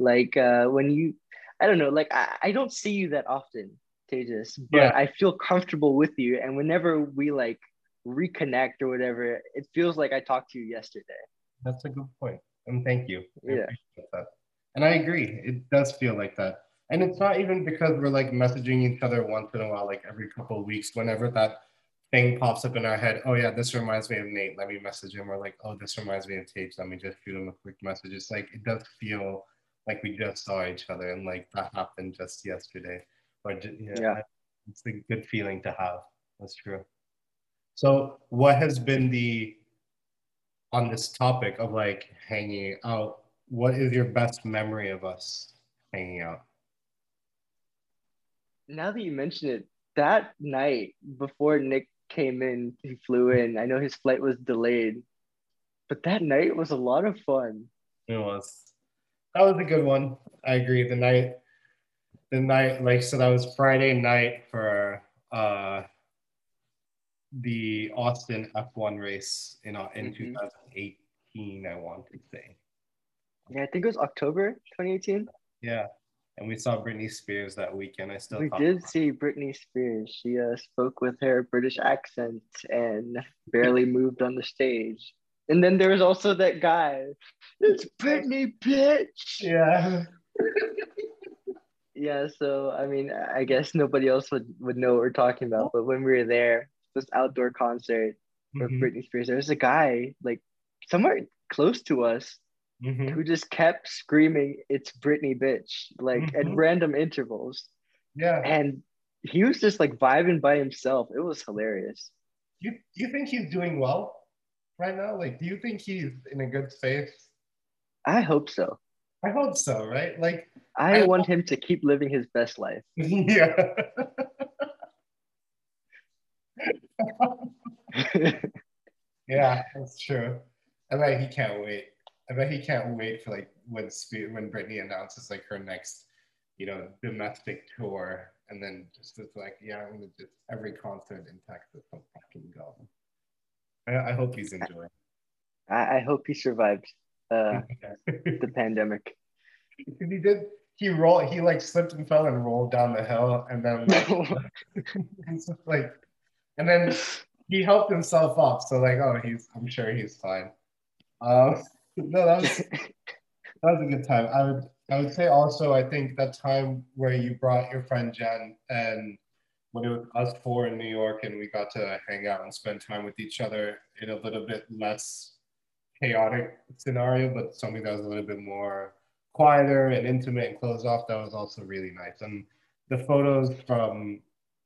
Like when you, I don't know, like I don't see you that often, Tejas, but yeah, I feel comfortable with you. And whenever we like reconnect or whatever, it feels like I talked to you yesterday. That's a good point. And thank you. I appreciate that. And I agree. It does feel like that. And it's not even because we're like messaging each other once in a while, like every couple of weeks, whenever that thing pops up in our head, oh yeah, this reminds me of Nate, let me message him, or like, oh, this reminds me of Tapes, let me just shoot him a quick message. It's like, it does feel like we just saw each other and like that happened just yesterday. Or yeah, it's a good feeling to have. That's true. So what has been on this topic of like hanging out, what is your best memory of us hanging out? Now that you mention it, that night before Nick came in, he flew in. I know his flight was delayed, but that night was a lot of fun. It was. That was a good one. I agree. The night, like, so that was Friday night for the Austin F1 race in 2018, I want to say. Yeah, I think it was October 2018. Yeah, and we saw Britney Spears that weekend. We did see Britney Spears. She spoke with her British accent and barely moved on the stage. And then there was also that guy. It's Britney, bitch! Yeah. Yeah, so, I mean, I guess nobody else would know what we're talking about, but when we were there, this outdoor concert for Britney Spears, there was a guy, like, somewhere close to us who just kept screaming, it's Britney, bitch, like, at random intervals. Yeah. And he was just, like, vibing by himself. It was hilarious. Do you think he's doing well right now? Like, do you think he's in a good space? I hope so. I hope so, right? Like, I want him to keep living his best life. Yeah. Yeah, that's true. I bet he can't wait for like when Britney announces like her next, domestic tour, and then just like, yeah, I'm gonna do every concert in Texas. I'm fucking go. I hope he's enjoying. I hope he survived the pandemic. He like slipped and fell and rolled down the hill, and then and then he helped himself up. So like, I'm sure he's fine. No, that was a good time. I would say also, I think that time where you brought your friend Jen, and when it was us four in New York and we got to hang out and spend time with each other in a little bit less chaotic scenario, but something that was a little bit more quieter and intimate and closed off, that was also really nice. And the photos from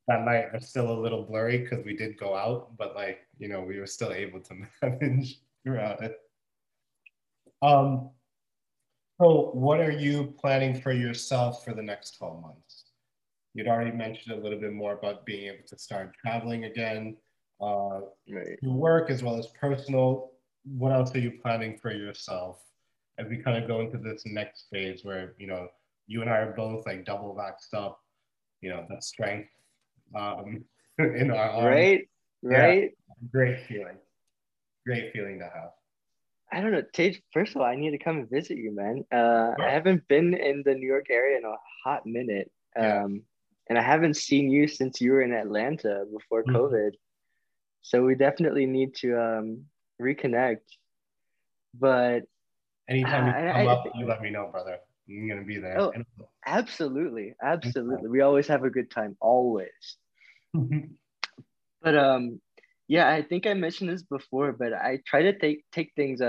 that night are still a little blurry because we did go out, but like, we were still able to manage throughout it. So what are you planning for yourself for the next 12 months? You'd already mentioned a little bit more about being able to start traveling again, to work as well as personal. What else are you planning for yourself as we kind of go into this next phase where, you and I are both like double vaxxed up, that strength in our arms. Right. Yeah. Great feeling to have. I don't know, Tage, first of all, I need to come and visit you, man. Sure. I haven't been in the New York area in a hot minute. And I haven't seen you since you were in Atlanta before COVID. So we definitely need to reconnect. But anytime you come up, you let me know, brother. I'm going to be there. Oh, absolutely. Absolutely. We always have a good time. Always. But yeah, I think I mentioned this before, but I try to take things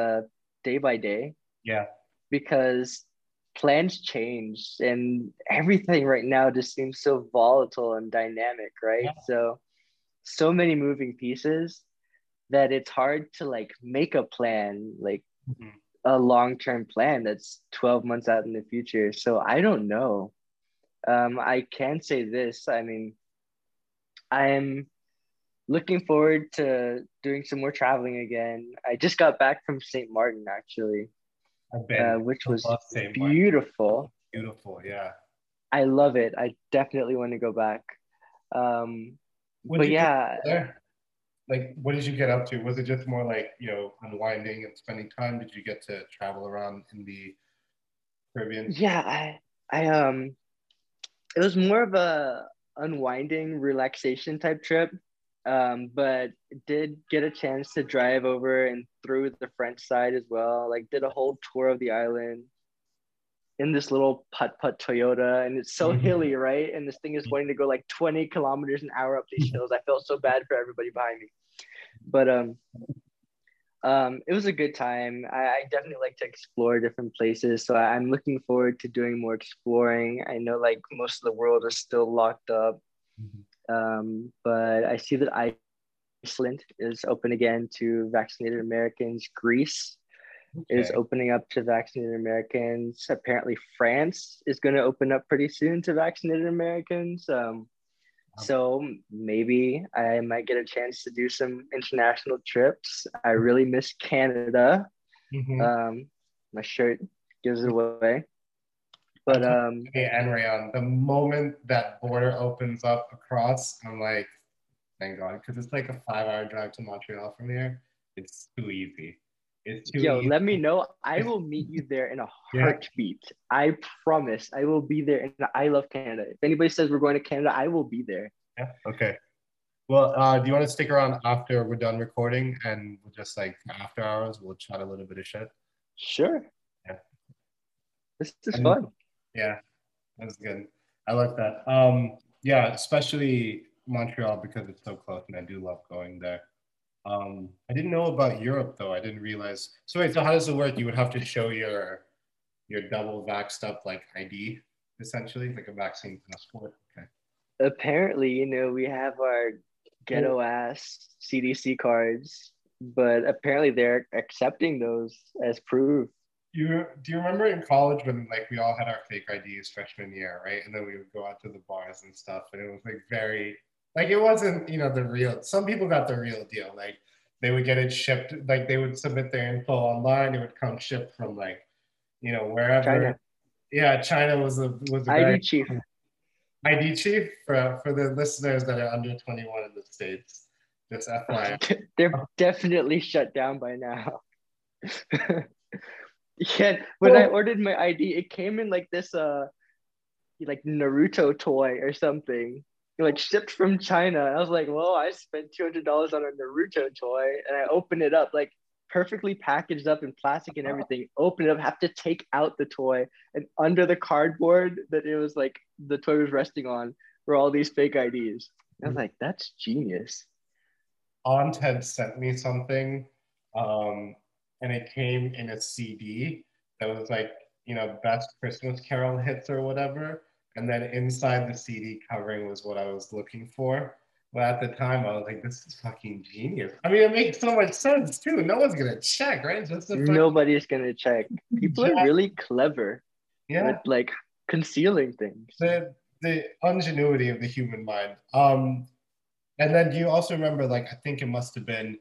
day by day. Yeah. Because plans change and everything right now just seems so volatile and dynamic, right? Yeah. So many moving pieces that it's hard to like make a plan, like a long-term plan that's 12 months out in the future. So I don't know. I can say this. I mean, I am looking forward to doing some more traveling again. I just got back from St. Martin, actually. Which was beautiful. Beautiful, yeah. I love it. I definitely want to go back. But yeah. Like, what did you get up to? Was it just more like, unwinding and spending time? Did you get to travel around in the Caribbean? Yeah, I it was more of a unwinding, relaxation type trip. But did get a chance to drive over and through the French side as well. Like, did a whole tour of the island. in this little putt-putt Toyota, and it's so hilly, right? And this thing is going to go like 20 kilometers an hour up these hills. I felt so bad for everybody behind me. But it was a good time. I definitely like to explore different places. So I'm looking forward to doing more exploring. I know like most of the world is still locked up. But I see that Iceland is open again to vaccinated Americans. Greece is opening up to vaccinated Americans. Apparently France is going to open up pretty soon to vaccinated Americans. So maybe I might get a chance to do some international trips. I really miss Canada. My shirt gives it away. But hey, Enrion, the moment that border opens up across, I'm like, thank God, because it's like a 5-hour drive to Montreal from here. It's too easy. It's too easy. Let me know. I will meet you there in a heartbeat. I promise. I will be there. And I love Canada. If anybody says we're going to Canada, I will be there. Yeah. Okay. Well, do you want to stick around after we're done recording, and we'll just like after hours, we'll chat a little bit of shit? Sure. Yeah. This is fun. Yeah, that's good. I like that. Yeah, especially Montreal because it's so close, and I do love going there. I didn't know about Europe though. I didn't realize. So wait, so how does it work? You would have to show your double vaxxed up like ID, essentially, like a vaccine passport. Okay. Apparently, you know, we have our ghetto ass CDC cards, but apparently they're accepting those as proof. Do you remember in college when like we all had our fake IDs freshman year, right? And then we would go out to the bars and stuff, and it was like very like it wasn't, you know, the real. Some people got the real deal. Like they would get it shipped, like they would submit their info online. It would come shipped from like, you know, wherever. China. Yeah, China was a ID chief. ID chief for the listeners that are under 21 in the States. Just FYI, they're definitely shut down by now. Yeah, when I ordered my ID, it came in like this, like Naruto toy or something, like shipped from China. I was like, "Whoa!" I spent $200 on a Naruto toy, and I opened it up, like perfectly packaged up in plastic and everything. Open it up, have to take out the toy, and under the cardboard that it was like the toy was resting on were all these fake IDs. I was like, "That's genius." Aunt had sent me something. And it came in a CD that was like, you know, best Christmas Carol hits or whatever. And then inside the CD covering was what I was looking for. But at the time, I was like, this is fucking genius. I mean, it makes so much sense, too. No one's going to check, right? Nobody's going to check. People are really clever with, like, concealing things. The ingenuity of the human mind. And then do you also remember, like, I think it must have been,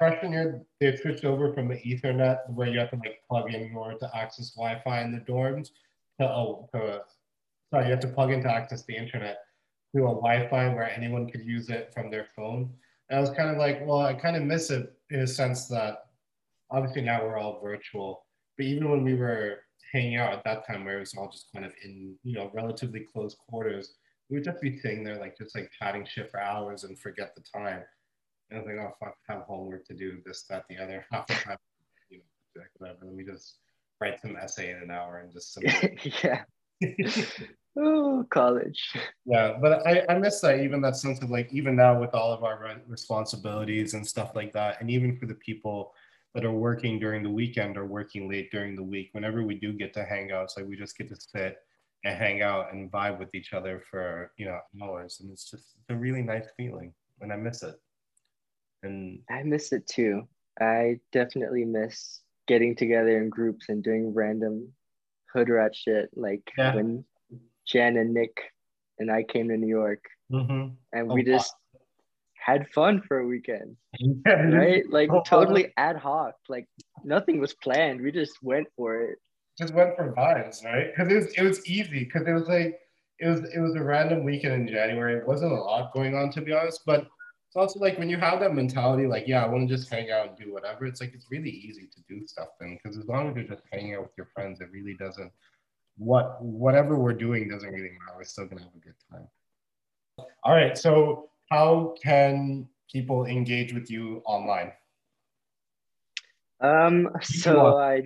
freshman year, they switched over from the Ethernet where you have to like plug in in order to access Wi-Fi in the dorms you have to plug in to access the internet to a Wi-Fi where anyone could use it from their phone. And I was kind of like, well, I kind of miss it in a sense that obviously now we're all virtual, but even when we were hanging out at that time where it was all just kind of in, you know, relatively close quarters, we would just be sitting there like just like chatting shit for hours and forget the time. And I was like, oh, fuck, I have homework to do, this, that, the other. Half the time, you know, whatever. Let me just write some essay in an hour and just submit. Oh, college. Yeah, but I miss that, even that sense of like, even now with all of our responsibilities and stuff like that, and even for the people that are working during the weekend or working late during the week, whenever we do get to hang out, it's like we just get to sit and hang out and vibe with each other for, you know, hours. And it's just a really nice feeling, and I miss it. And I miss it too. I definitely miss getting together in groups and doing random hood rat shit, like when Jan and Nick and I came to New York, and we just had fun for a weekend, right? Like totally ad hoc, like nothing was planned. We just went for it. Just went for vibes, right? Because it was easy. Because it was like it was a random weekend in January. It wasn't a lot going on, to be honest, but. It's also like when you have that mentality, like, yeah, I want to just hang out and do whatever. It's like, it's really easy to do stuff then, because as long as you're just hanging out with your friends, it really doesn't, whatever we're doing doesn't really matter. We're still going to have a good time. All right. So how can people engage with you online? I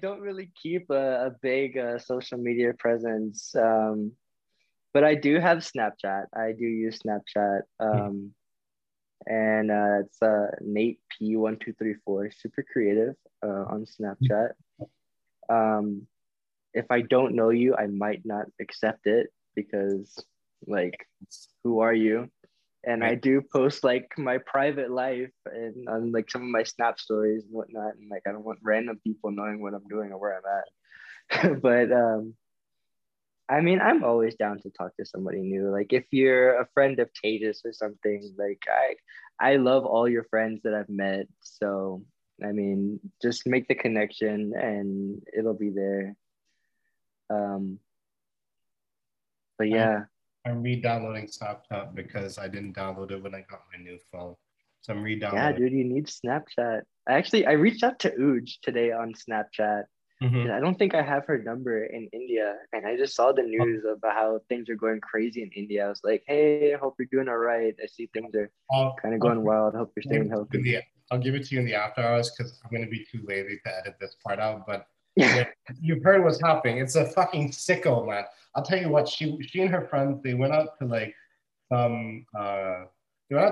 don't really keep a big social media presence. But I do have Snapchat. I do use Snapchat. And it's NateP1234, super creative on Snapchat. If I don't know you, I might not accept it because, like, who are you? And I do post, like, my private life and on, like, some of my Snap stories and whatnot. And, like, I don't want random people knowing what I'm doing or where I'm at. But, I mean, I'm always down to talk to somebody new. Like, if you're a friend of Tejas or something, like, I love all your friends that I've met. So, I mean, just make the connection and it'll be there. But, yeah. I'm re-downloading Snapchat because I didn't download it when I got my new phone. So I'm re-downloading. Yeah, dude, you need Snapchat. Actually, I reached out to Uj today on Snapchat. Mm-hmm. I don't think I have her number in India. And I just saw the news about how things are going crazy in India. I was like, hey, I hope you're doing all right. I see things are kind of going wild. I hope you're staying healthy. I'll give it to you in the after hours because I'm going to be too lazy to edit this part out. But yeah, you've heard what's happening. It's a fucking sicko, man. I'll tell you what, she and her friends, they went out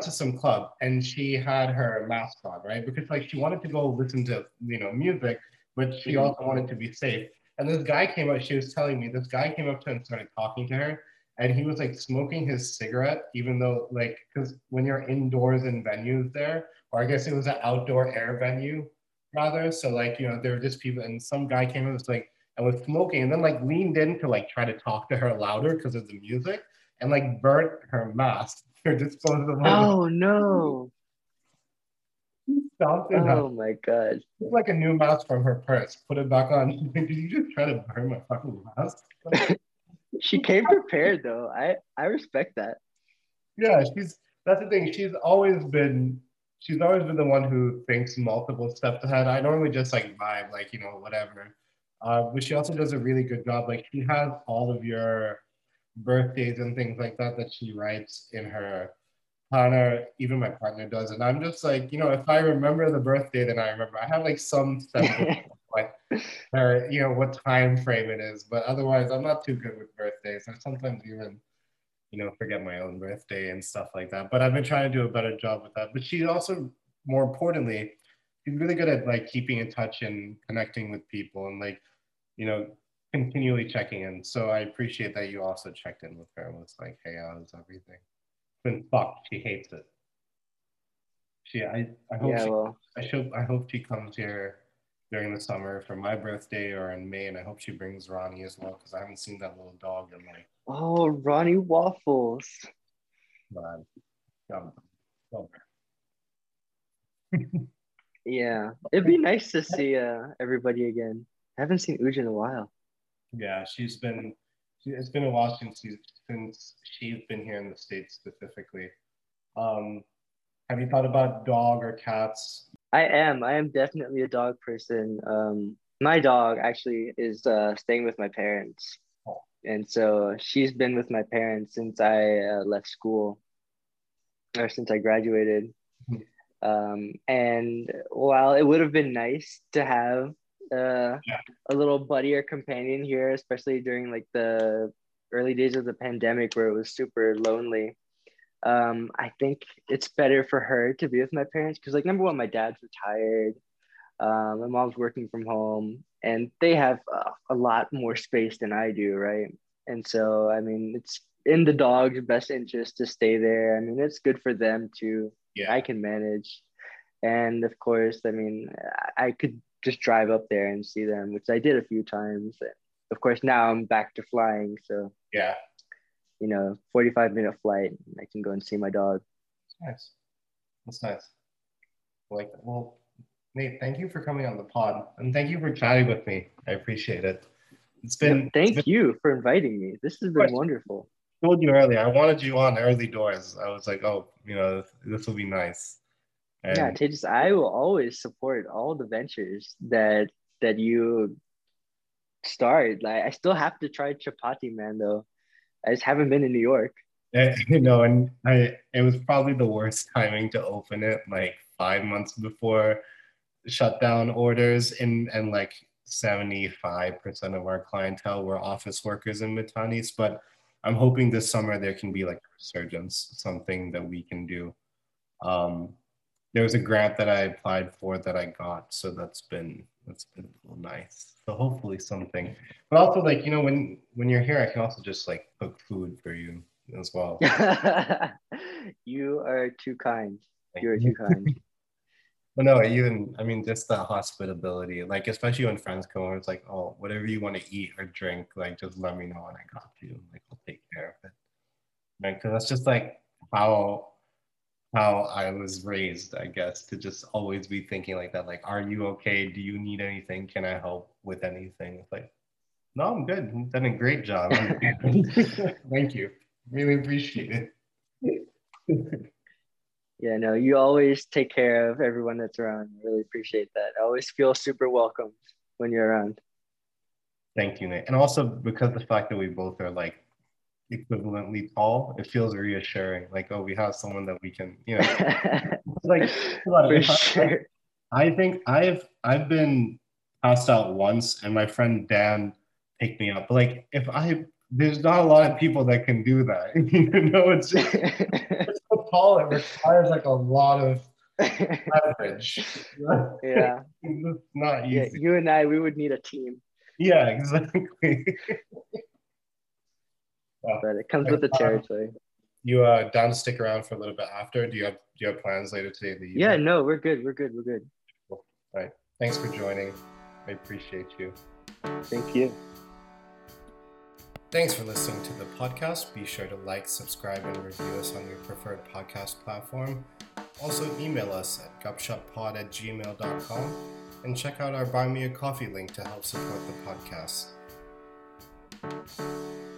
to some club, and she had her mask on, right? Because like she wanted to go listen to, you know, music, but she also wanted to be safe. And this guy came up, she was telling me, this guy came up to her and started talking to her, and he was like smoking his cigarette, even though like, because when you're indoors in venues there, or I guess it was an outdoor air venue, rather, so like, you know, there were just people, and some guy came and was like, and was smoking, and then like leaned in to like try to talk to her louder because of the music, and like burnt her mask, her disposable. Oh no! Oh my god! Took like a new mask from her purse, put it back on. Did you just try to burn my fucking mask? She came prepared though. I respect that. Yeah, that's the thing. She's always been the one who thinks multiple steps ahead. I normally just like vibe, like, you know, whatever. But she also does a really good job. Like she has all of your birthdays and things like that she writes in her planner. Even my partner does. And I'm just like, you know, if I remember the birthday, then I remember. I have like some sense of you know, what time frame it is. But otherwise, I'm not too good with birthdays. I sometimes even, you know, forget my own birthday and stuff like that. But I've been trying to do a better job with that. But she also, more importantly, she's really good at like keeping in touch and connecting with people and like, you know, continually checking in. So I appreciate that you also checked in with her and was like, hey, how's everything? Been fucked. She hates it. I hope she comes here during the summer for my birthday or in May, and I hope she brings Ronnie as well because I haven't seen that little dog in like. Oh, Ronnie Waffles. Man. Yeah, it'd be nice to see everybody again. I haven't seen Uj in a while. Yeah, it's been a while since she's been here in the States specifically. Have you thought about dog or cats? I am definitely a dog person. My dog actually is staying with my parents. Oh. And so she's been with my parents since I left school, or since I graduated. And while it would have been nice to have a little buddy or companion here, especially during like the early days of the pandemic where it was super lonely, I think it's better for her to be with my parents because, like, number one, my dad's retired, my mom's working from home, and they have a lot more space than I do, right? And so, I mean, it's in the dog's best interest to stay there. I mean, it's good for them too. Yeah, I can manage. And of course, I mean, I could just drive up there and see them, which I did a few times. Of course, now I'm back to flying. So, yeah, you know, 45-minute flight, I can go and see my dog. Nice. That's nice. Like, well, Nate, thank you for coming on the pod. And thank you for chatting with me. I appreciate it. Thank you for inviting me. This has been wonderful. I told you earlier, I wanted you on early doors. I was like, oh, you know, this will be nice. And yeah, Tejas, I will always support all the ventures that you start. Like, I still have to try Chapati, man, though. I just haven't been in New York. You know, and it was probably the worst timing to open it. Like, 5 months before shutdown orders, and like 75% of our clientele were office workers in Mid-Townies. But I'm hoping this summer there can be like a resurgence, something that we can do. There was a grant that I applied for that I got, so that's been a little nice. So hopefully something. But also, like, you know, when you're here, I can also just like cook food for you as well. You are too kind. You are too kind. But no, even, I mean, just the hospitality, like, especially when friends come over, it's like, oh, whatever you want to eat or drink, like, just let me know and I got you. Like, I'll take care of it. Right? Because that's just like how I was raised, I guess, to just always be thinking like that. Like, are you okay? Do you need anything? Can I help with anything? It's like, no, I'm good. You've done a great job. Thank you. Really appreciate it. Yeah, no, you always take care of everyone that's around. I really appreciate that. I always feel super welcomed when you're around. Thank you, Nate. And also because the fact that we both are like equivalently tall, it feels reassuring. Like, oh, we have someone that we can, you know. It's like, for sure. I think I've been passed out once and my friend Dan picked me up. But like, there's not a lot of people that can do that. You know, it's just, it's so tall, it requires like a lot of leverage. Yeah. It's not easy. Yeah, you and I, we would need a team. Yeah, exactly. But it comes with the territory. You down to stick around for a little bit after? Do you have plans later today? Yeah, no, we're good. Cool. All right. Thanks for joining. I appreciate you. Thank you. Thanks for listening to the podcast. Be sure to like, subscribe, and review us on your preferred podcast platform. Also, email us at gupshoppod@gmail.com and check out our Buy Me a Coffee link to help support the podcast.